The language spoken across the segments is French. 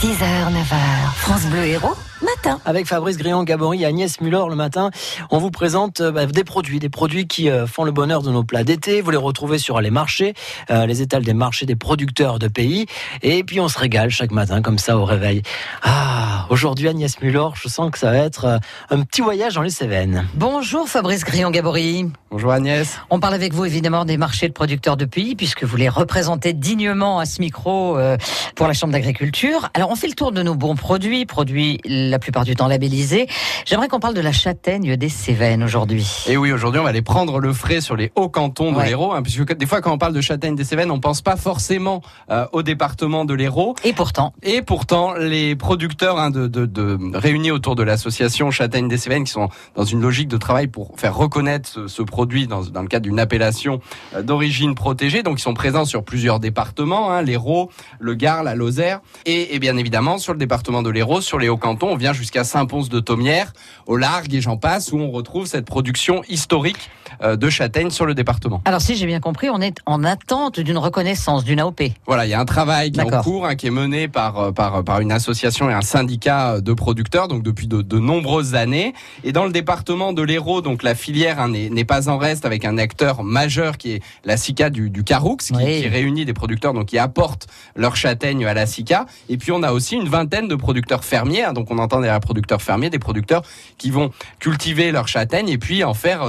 6h, 9h, France Bleu Hérault, matin. Avec Fabrice Grillon-Gaborit et Agnès Mullor le matin, on vous présente des produits qui font le bonheur de nos plats d'été. Vous les retrouvez sur les marchés, les étals des marchés des producteurs de pays. Et puis on se régale chaque matin comme ça au réveil. Ah, aujourd'hui Agnès Mullor, je sens que ça va être un petit voyage dans les Cévennes. Bonjour Fabrice Grillon-Gaborit. Bonjour Agnès. On parle avec vous évidemment des marchés de producteurs de pays puisque vous les représentez dignement à ce micro pour la Chambre d'Agriculture. Alors on fait le tour de nos bons produits la plupart du temps labellisés. J'aimerais qu'on parle de la châtaigne des Cévennes aujourd'hui. Et oui, aujourd'hui on va aller prendre le frais sur les hauts cantons de l'Hérault, hein, puisque des fois quand on parle de châtaigne des Cévennes, on pense pas forcément au département de l'Hérault. Et pourtant, les producteurs réunis autour de l'association Châtaigne des Cévennes, qui sont dans une logique de travail pour faire reconnaître ce produit dans le cadre d'une appellation d'origine protégée, donc ils sont présents sur plusieurs départements, hein, l'Hérault, le Gard, la Lozère, et bien évidemment sur le département de l'Hérault, sur les hauts cantons, on vient jusqu'à Saint-Pons-de-Thomières, aux Largues et j'en passe, où on retrouve cette production historique de châtaignes sur le département. Alors si j'ai bien compris, on est en attente d'une reconnaissance, d'une AOP. Voilà, il y a un travail qui est en cours, hein, qui est mené par une association et un syndicat de producteurs, donc depuis de nombreuses années. Et dans le département de l'Hérault, donc la filière n'est pas en reste, avec un acteur majeur qui est la SICA du Caroux, qui réunit des producteurs, donc qui apportent leurs châtaignes à la SICA. Et puis on a aussi une vingtaine de producteurs fermiers, hein, donc on entend des producteurs fermiers, des producteurs qui vont cultiver leurs châtaignes et puis en faire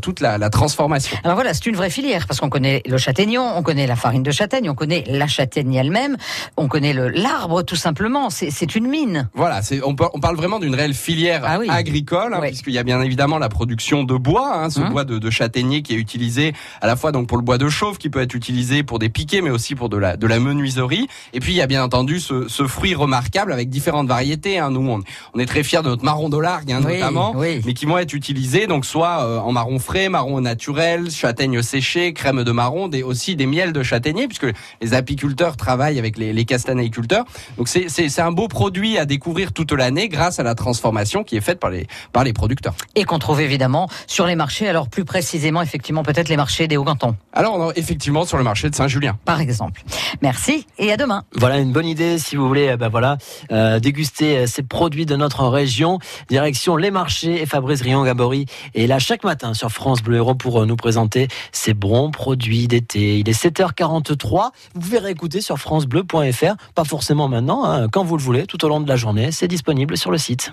toute la transformation. Alors voilà, c'est une vraie filière, parce qu'on connaît le châtaignon, on connaît la farine de châtaigne, on connaît la châtaigne elle-même, on connaît l'arbre tout simplement, c'est une mine. Voilà, on parle vraiment d'une réelle filière agricole, hein, puisqu'il y a bien évidemment la production de bois, hein, bois de châtaignier qui est utilisé à la fois donc pour le bois de chauffe, qui peut être utilisé pour des piquets, mais aussi pour de la menuiserie. Et puis il y a bien entendu ce fruit remarquable avec différentes variétés, hein. Nous, on est très fiers de notre marron de largue, hein, notamment. Mais qui vont être utilisés donc soit en marron frais, marron naturel, châtaigne séchée, crème de marron, aussi des miels de châtaignier, puisque les apiculteurs travaillent avec les castanéiculteurs. Donc c'est un beau produit à découvrir toute l'année grâce à la transformation qui est faite par les producteurs. Et qu'on trouve évidemment sur les marchés, alors plus précisément effectivement peut-être les marchés des Hauts-Cantons. Alors effectivement sur le marché de Saint-Julien. Par exemple. Merci et à demain. Voilà une bonne idée si vous voulez déguster ces produits de notre région. Direction les marchés et Fabrice Grillon-Gaborit est là chaque matin sur France Bleu Hérault pour nous présenter ces bons produits d'été. Il est 7h43. Vous pouvez réécouter sur francebleu.fr. Pas forcément maintenant, hein, quand vous le voulez, tout au long de la journée. C'est disponible sur le site.